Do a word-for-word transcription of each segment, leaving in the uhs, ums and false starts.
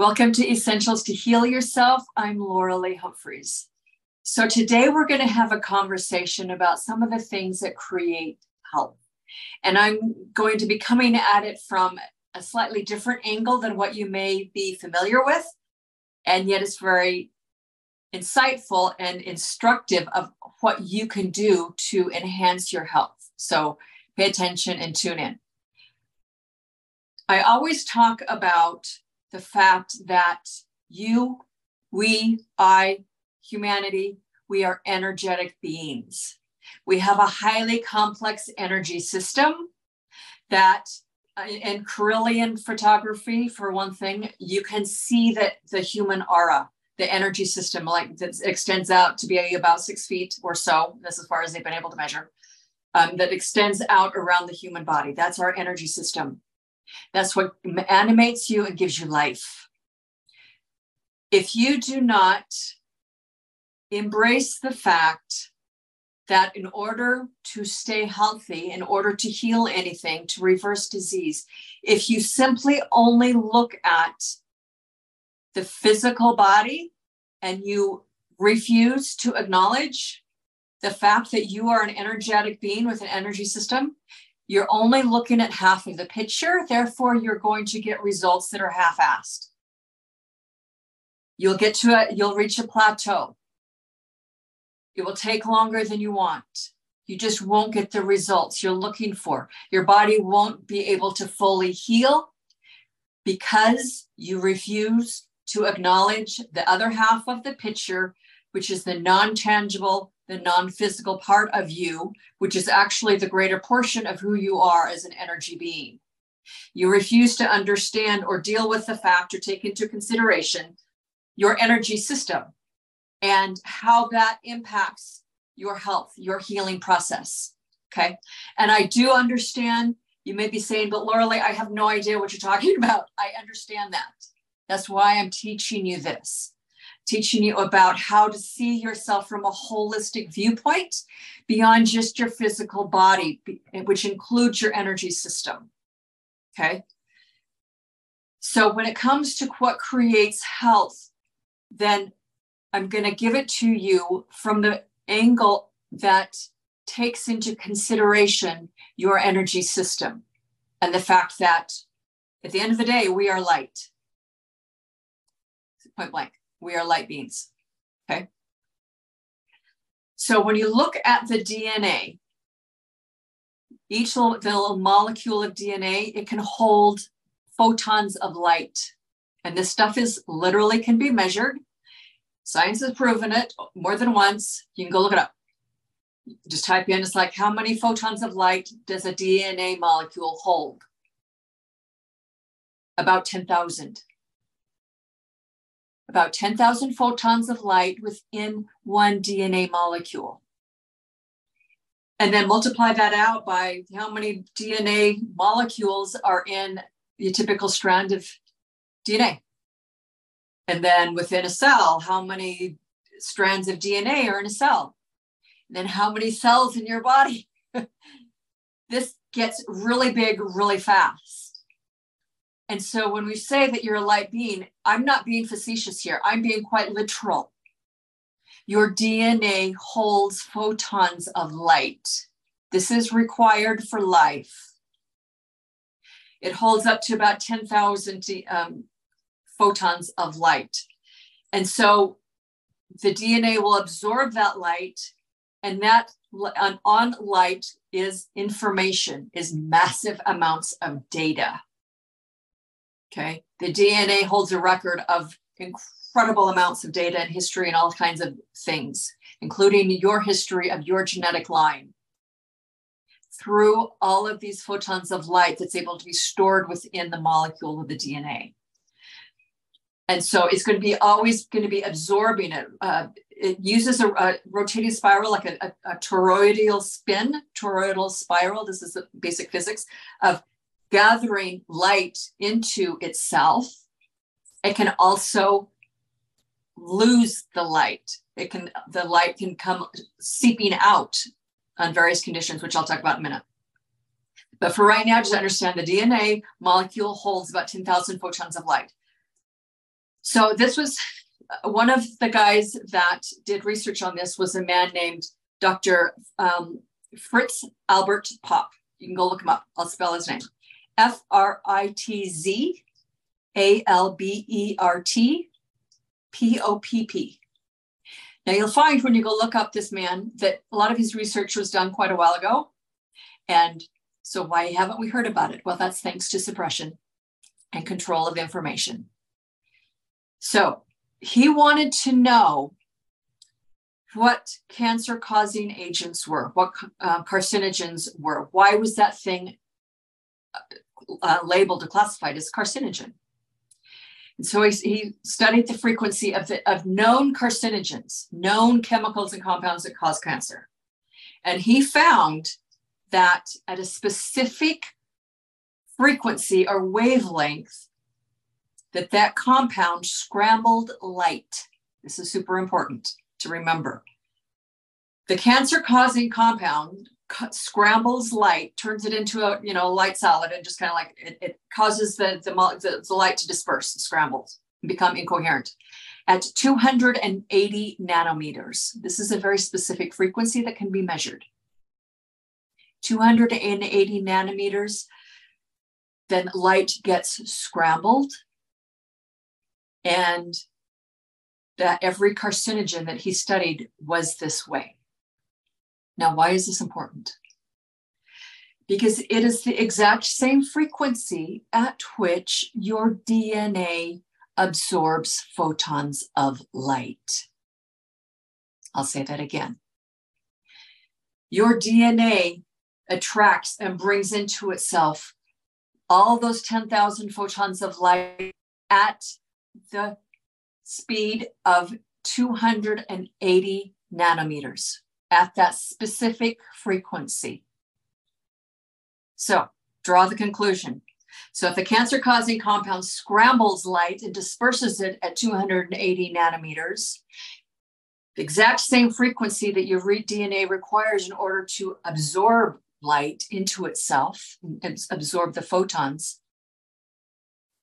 Welcome to Essentials to Heal Yourself. I'm Laura Lee Humphreys. So today we're going to have a conversation about some of the things that create health. And I'm going to be coming at it from a slightly different angle than what you may be familiar with. And yet it's very insightful and instructive of what you can do to enhance your health. So pay attention and tune in. I always talk about the fact that you, we, I, humanity, we are energetic beings. We have a highly complex energy system that, in Carillion photography, for one thing, you can see that the human aura, the energy system, like that extends out to be about six feet or so, that's as far as they've been able to measure, um, that extends out around the human body. That's our energy system. That's what animates you and gives you life. If you do not embrace the fact that in order to stay healthy, in order to heal anything, to reverse disease, if you simply only look at the physical body and you refuse to acknowledge the fact that you are an energetic being with an energy system, you're only looking at half of the picture, therefore you're going to get results that are half-assed. You'll get to a, you'll reach a plateau. It will take longer than you want. You just won't get the results you're looking for. Your body won't be able to fully heal because you refuse to acknowledge the other half of the picture, which is the non-tangible, the non-physical part of you, which is actually the greater portion of who you are as an energy being. You refuse to understand or deal with the fact or take into consideration your energy system and how that impacts your health, your healing process, okay? And I do understand, you may be saying, but Laura Lee, I have no idea what you're talking about. I understand that. That's why I'm teaching you this. Teaching you about how to see yourself from a holistic viewpoint beyond just your physical body, which includes your energy system, okay? So when it comes to what creates health, then I'm going to give it to you from the angle that takes into consideration your energy system and the fact that at the end of the day, we are light. Point blank. We are light beings, okay? So when you look at the D N A, each little, little molecule of D N A, it can hold photons of light. And this stuff is literally can be measured. Science has proven it more than once. You can go look it up. Just type in, it's like, how many photons of light does a D N A molecule hold? About ten thousand. About ten thousand photons of light within one D N A molecule. And then multiply that out by how many D N A molecules are in the typical strand of D N A. And then within a cell, how many strands of D N A are in a cell? And then how many cells in your body? This gets really big really fast. And so when we say that you're a light being, I'm not being facetious here. I'm being quite literal. Your D N A holds photons of light. This is required for life. It holds up to about ten thousand um, photons of light. And so the D N A will absorb that light, and that on, on light is information, is massive amounts of data. Okay, the D N A holds a record of incredible amounts of data and history and all kinds of things, including your history of your genetic line. Through all of these photons of light that's able to be stored within the molecule of the D N A. And so it's going to be always going to be absorbing it. Uh, it uses a, a rotating spiral, like a, a, a toroidal spin, toroidal spiral. This is the basic physics of gathering light into itself. It can also lose the light. It can, the light can come seeping out on various conditions, which I'll talk about in a minute. But for right now, just understand the D N A molecule holds about ten thousand photons of light. So this was one of the guys that did research on this was a man named Doctor Um, Fritz Albert Popp. You can go look him up. I'll spell his name. F R I T Z A L B E R T P O P P. Now you'll find when you go look up this man that a lot of his research was done quite a while ago. And so why haven't we heard about it? Well, that's thanks to suppression and control of information. So he wanted to know what cancer-causing agents were, what uh, carcinogens were. Why was that thing uh, labeled or classified as carcinogen? And so he, he studied the frequency of, the, of known carcinogens, known chemicals and compounds that cause cancer. And he found that at a specific frequency or wavelength, that that compound scrambled light. This is super important to remember. The cancer-causing compound scrambles light, turns it into a you know light solid, and just kind of like it, it causes the, the the the light to disperse, scrambles, and become incoherent at two hundred eighty nanometers. This is a very specific frequency that can be measured. two hundred eighty nanometers. Then light gets scrambled, and that every carcinogen that he studied was this way. Now, why is this important? Because it is the exact same frequency at which your D N A absorbs photons of light. I'll say that again. Your D N A attracts and brings into itself all those ten thousand photons of light at the speed of two hundred eighty nanometers at that specific frequency. So draw the conclusion. So if the cancer-causing compound scrambles light and disperses it at two hundred eighty nanometers, the exact same frequency that your D N A requires in order to absorb light into itself, absorb the photons,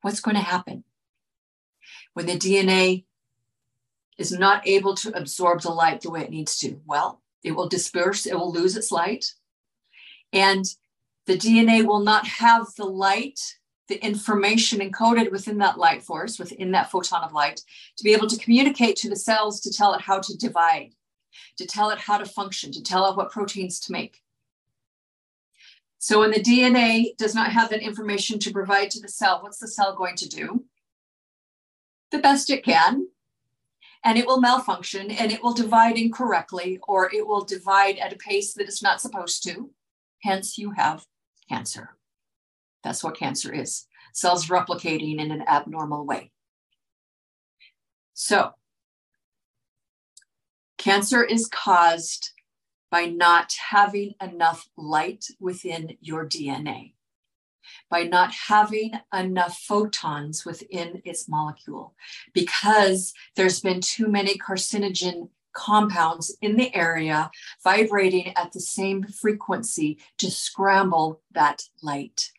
what's going to happen? When the D N A is not able to absorb the light the way it needs to, well, it will disperse, it will lose its light, and the D N A will not have the light, the information encoded within that light force, within that photon of light, to be able to communicate to the cells to tell it how to divide, to tell it how to function, to tell it what proteins to make. So when the D N A does not have that information to provide to the cell, what's the cell going to do? The best it can, and it will malfunction, and it will divide incorrectly, or it will divide at a pace that it's not supposed to. Hence, you have cancer. That's what cancer is. Cells replicating in an abnormal way. So, cancer is caused by not having enough light within your D N A, by not having enough photons within its molecule, because there's been too many carcinogen compounds in the area vibrating at the same frequency to scramble that light,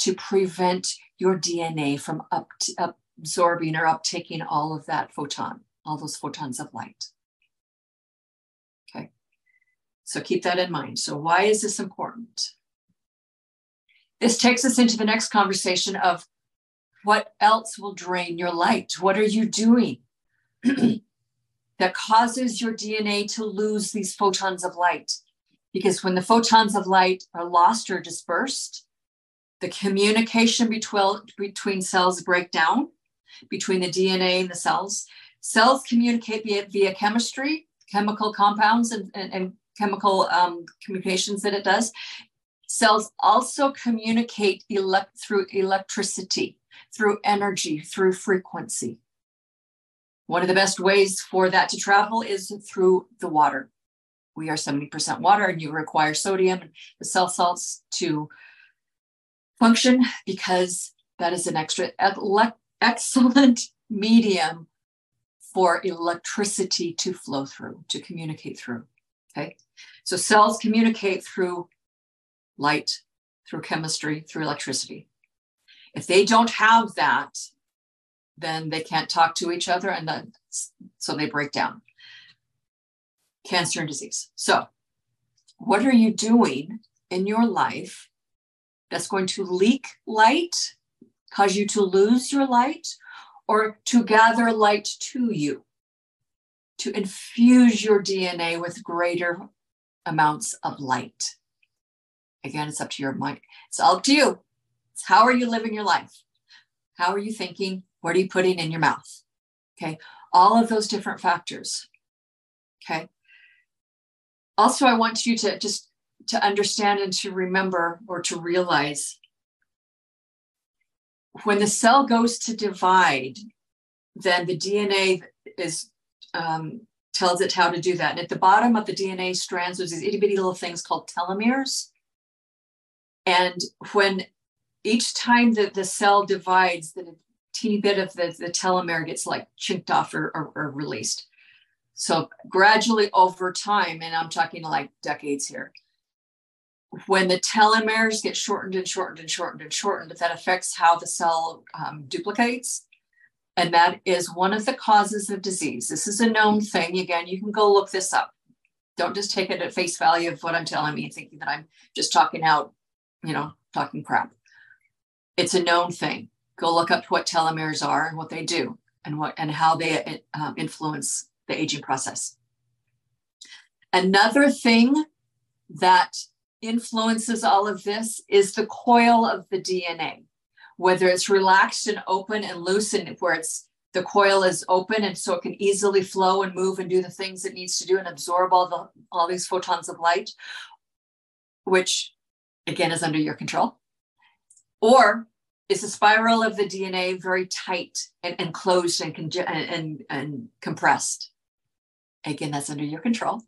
to prevent your D N A from up up absorbing or uptaking all of that photon, all those photons of light. Okay, so keep that in mind. So why is this important? This takes us into the next conversation of what else will drain your light? What are you doing that causes your D N A to lose these photons of light? Because when the photons of light are lost or dispersed, the communication between, between cells break down, between the D N A and the cells. Cells communicate via, via chemistry, chemical compounds and, and, and chemical um, communications that it does. Cells also communicate elect through electricity, through energy, through frequency. One of the best ways for that to travel is through the water. We are seventy percent water, and you require sodium and the cell salts to function, because that is an extra excellent medium for electricity to flow through, to communicate through. Okay, so cells communicate through light, through chemistry, through electricity. If they don't have that, then they can't talk to each other, and then so they break down. Cancer and disease. So what are you doing in your life that's going to leak light, cause you to lose your light, or to gather light to you, to infuse your D N A with greater amounts of light? Again, it's up to your mind. It's all up to you. It's how are you living your life? How are you thinking? What are you putting in your mouth? Okay. All of those different factors. Okay. Also, I want you to just to understand and to remember or to realize when the cell goes to divide, then the D N A is um, tells it how to do that. And at the bottom of the D N A strands, there's these itty bitty little things called telomeres. And when each time that the cell divides, the teeny bit of the, the telomere gets like chinked off or, or, or released. So gradually over time, and I'm talking like decades here, when the telomeres get shortened and shortened and shortened and shortened, that affects how the cell um, duplicates. And that is one of the causes of disease. This is a known thing. Again, you can go look this up. Don't just take it at face value of what I'm telling you, thinking that I'm just talking out, you know, talking crap. It's a known thing. Go look up what telomeres are and what they do and what and how they um, influence the aging process. Another thing that influences all of this is the coil of the D N A, whether it's relaxed and open and loosened, where it's the coil is open and so it can easily flow and move and do the things it needs to do and absorb all the all these photons of light, which again is under your control. Or is the spiral of the D N A very tight and, and closed and, conge- and, and compressed? Again, that's under your control.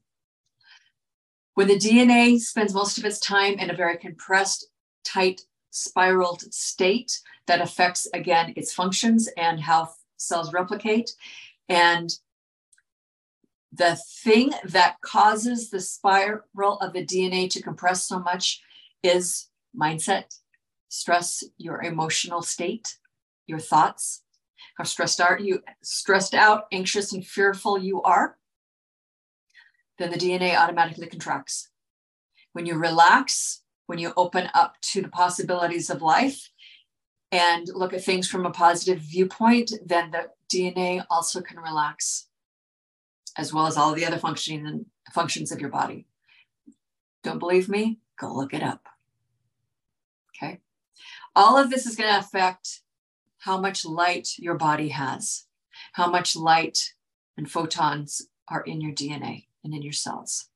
When the D N A spends most of its time in a very compressed, tight, spiraled state, that affects, again, its functions and how cells replicate. And the thing that causes the spiral of the D N A to compress so much is mindset, stress, your emotional state, your thoughts, how stressed are you, stressed out, anxious, and fearful you are. Then the D N A automatically contracts. When you relax, when you open up to the possibilities of life and look at things from a positive viewpoint, then the D N A also can relax, as well as all the other functioning and functions of your body. Don't believe me? Go look it up. Okay. All of this is going to affect how much light your body has, how much light and photons are in your D N A and in your cells.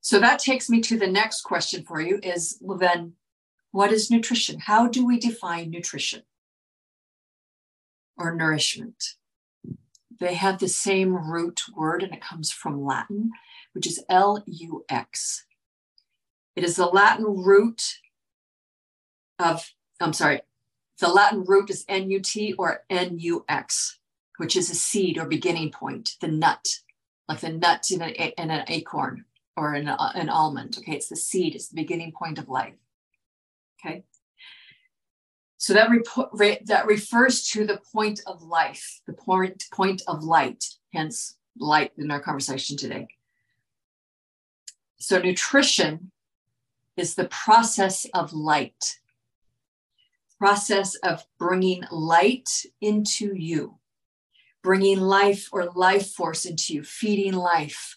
So that takes me to the next question for you is, well, then what is nutrition? How do we define nutrition or nourishment? They have the same root word, and it comes from Latin, which is L U X. It is the Latin root of, I'm sorry, the Latin root is N U T or N U X, which is a seed or beginning point, the nut, like the nut in, a, in an acorn or in a, an almond. Okay, it's the seed, it's the beginning point of life. Okay, so that, repo, re, that refers to the point of life, the point, point of light, hence light in our conversation today. So nutrition is the process of light, process of bringing light into you, bringing life or life force into you, feeding life.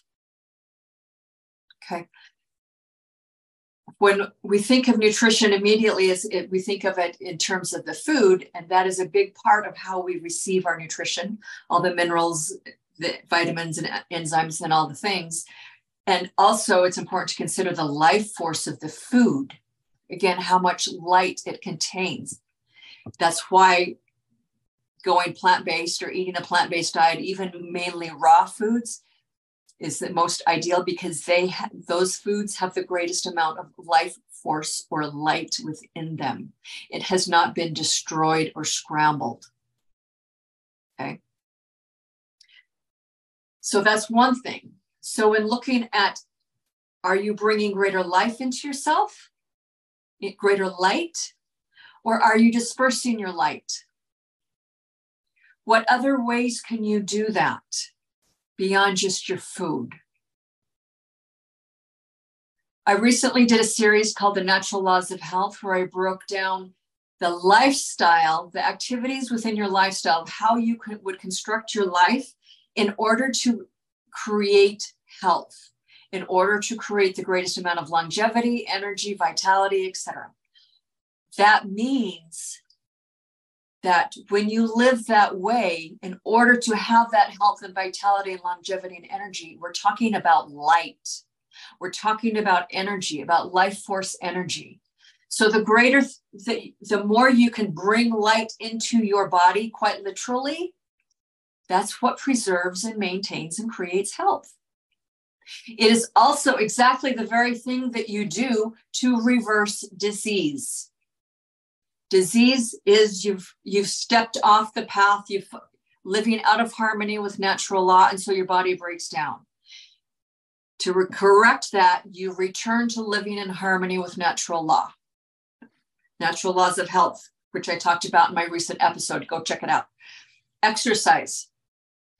Okay. When we think of nutrition immediately, it's, it, we think of it in terms of the food, and that is a big part of how we receive our nutrition, all the minerals, the vitamins and enzymes and all the things. And also it's important to consider the life force of the food. Again, how much light it contains. That's why going plant-based or eating a plant-based diet, even mainly raw foods, is the most ideal, because they ha- those foods have the greatest amount of life force or light within them. It has not been destroyed or scrambled. Okay. So that's one thing. So in looking at, are you bringing greater life into yourself, greater light, or are you dispersing your light? What other ways can you do that beyond just your food? I recently did a series called The Natural Laws of Health, where I broke down the lifestyle, the activities within your lifestyle, of how you could, would construct your life in order to create health, in order to create the greatest amount of longevity, energy, vitality, et cetera. That means that when you live that way, in order to have that health and vitality and longevity and energy, we're talking about light. We're talking about energy, about life force energy. So the greater, the, the more you can bring light into your body, quite literally, that's what preserves and maintains and creates health. It is also exactly the very thing that you do to reverse disease. Disease is you've, you've stepped off the path, you've living out of harmony with natural law, and so your body breaks down. To re- correct that, you return to living in harmony with natural law. Natural Laws of Health, which I talked about in my recent episode. Go check it out. Exercise,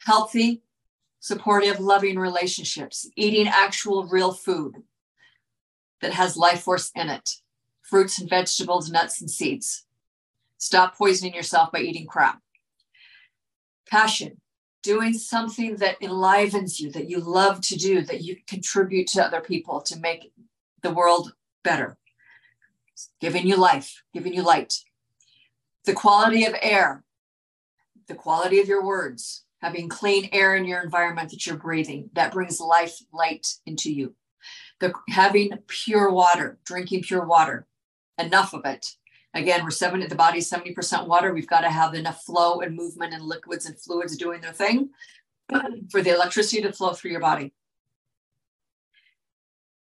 healthy, supportive, loving relationships, eating actual real food that has life force in it, fruits and vegetables, nuts and seeds. Stop poisoning yourself by eating crap. Passion. Doing something that enlivens you, that you love to do, that you contribute to other people to make the world better. It's giving you life, giving you light. The quality of air, the quality of your words, having clean air in your environment that you're breathing, that brings life, light into you. The, having pure water, drinking pure water, enough of it. Again, we're seven, the body's seventy percent water. We've got to have enough flow and movement and liquids and fluids doing their thing for the electricity to flow through your body.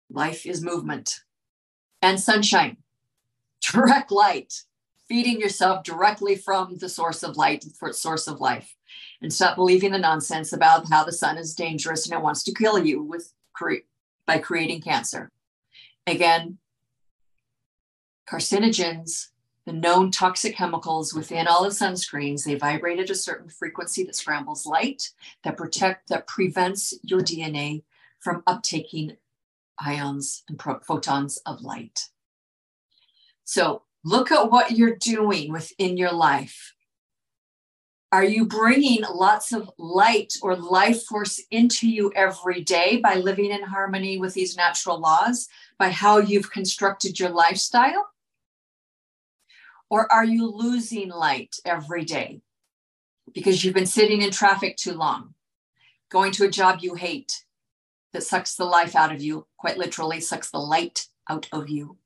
Life is movement. And sunshine, direct light, feeding yourself directly from the source of light, the source of life. And stop believing the nonsense about how the sun is dangerous and it wants to kill you with by creating cancer. Again, carcinogens, the known toxic chemicals within all of sunscreens, they vibrate at a certain frequency that scrambles light, that protect, that prevents your D N A from uptaking ions and photons of light. So look at what you're doing within your life. Are you bringing lots of light or life force into you every day by living in harmony with these natural laws, by how you've constructed your lifestyle? Or are you losing light every day because you've been sitting in traffic too long, going to a job you hate that sucks the life out of you, quite literally sucks the light out of you?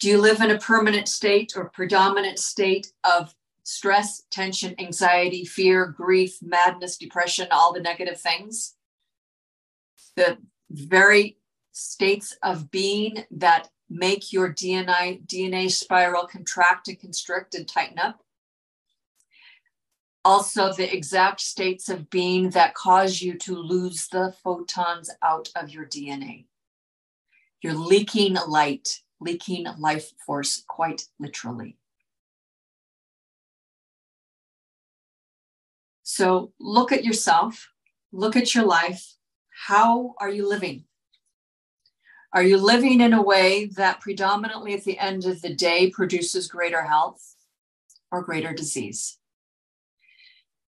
Do you live in a permanent state or predominant state of stress, tension, anxiety, fear, grief, madness, depression, all the negative things? The very states of being that make your D N A, D N A spiral contract and constrict and tighten up. Also, the exact states of being that cause you to lose the photons out of your D N A. You're leaking light, leaking life force, quite literally. So look at yourself, look at your life. How are you living? Are you living in a way that predominantly at the end of the day produces greater health or greater disease?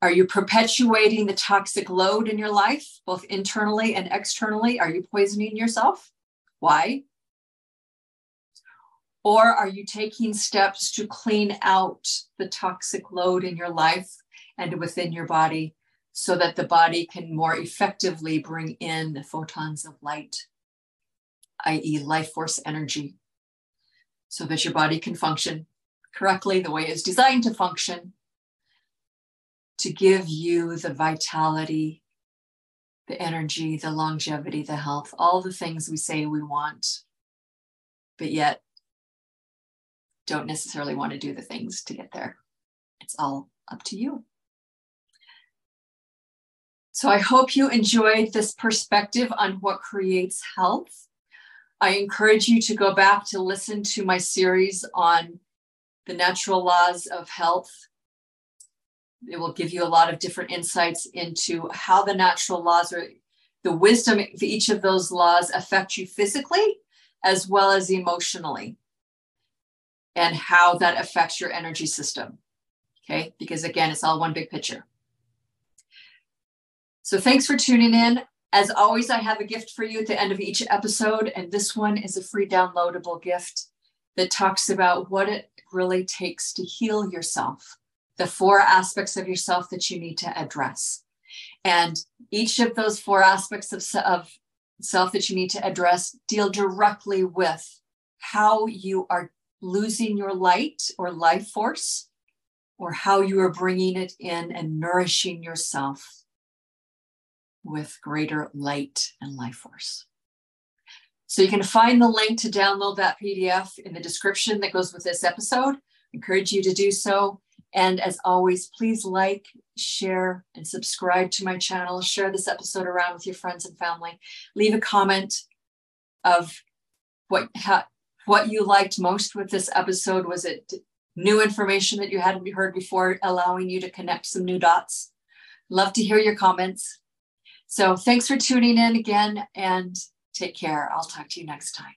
Are you perpetuating the toxic load in your life, both internally and externally? Are you poisoning yourself? Why? Or are you taking steps to clean out the toxic load in your life and within your body so that the body can more effectively bring in the photons of light, that is life force energy, so that your body can function correctly the way it's designed to function, to give you the vitality, the energy, the longevity, the health, all the things we say we want, but yet don't necessarily want to do the things to get there. It's all up to you. So I hope you enjoyed this perspective on what creates health. I encourage you to go back to listen to my series on the natural laws of health, It will give you a lot of different insights into how the natural laws or the wisdom of each of those laws affect you physically as well as emotionally, and how that affects your energy system. Okay, because again, it's all one big picture. So thanks for tuning in. As always, I have a gift for you at the end of each episode, and this one is a free downloadable gift that talks about what it really takes to heal yourself, the four aspects of yourself that you need to address. And each of those four aspects of, of self that you need to address deal directly with how you are losing your light or life force, or how you are bringing it in and nourishing yourself with greater light and life force. So you can find the link to download that P D F in the description that goes with this episode. I encourage you to do so. And as always, please like, share, and subscribe to my channel. Share this episode around with your friends and family. Leave a comment of what, how, what you liked most with this episode. Was it new information that you hadn't heard before, allowing you to connect some new dots? Love to hear your comments. So thanks for tuning in again, and take care. I'll talk to you next time.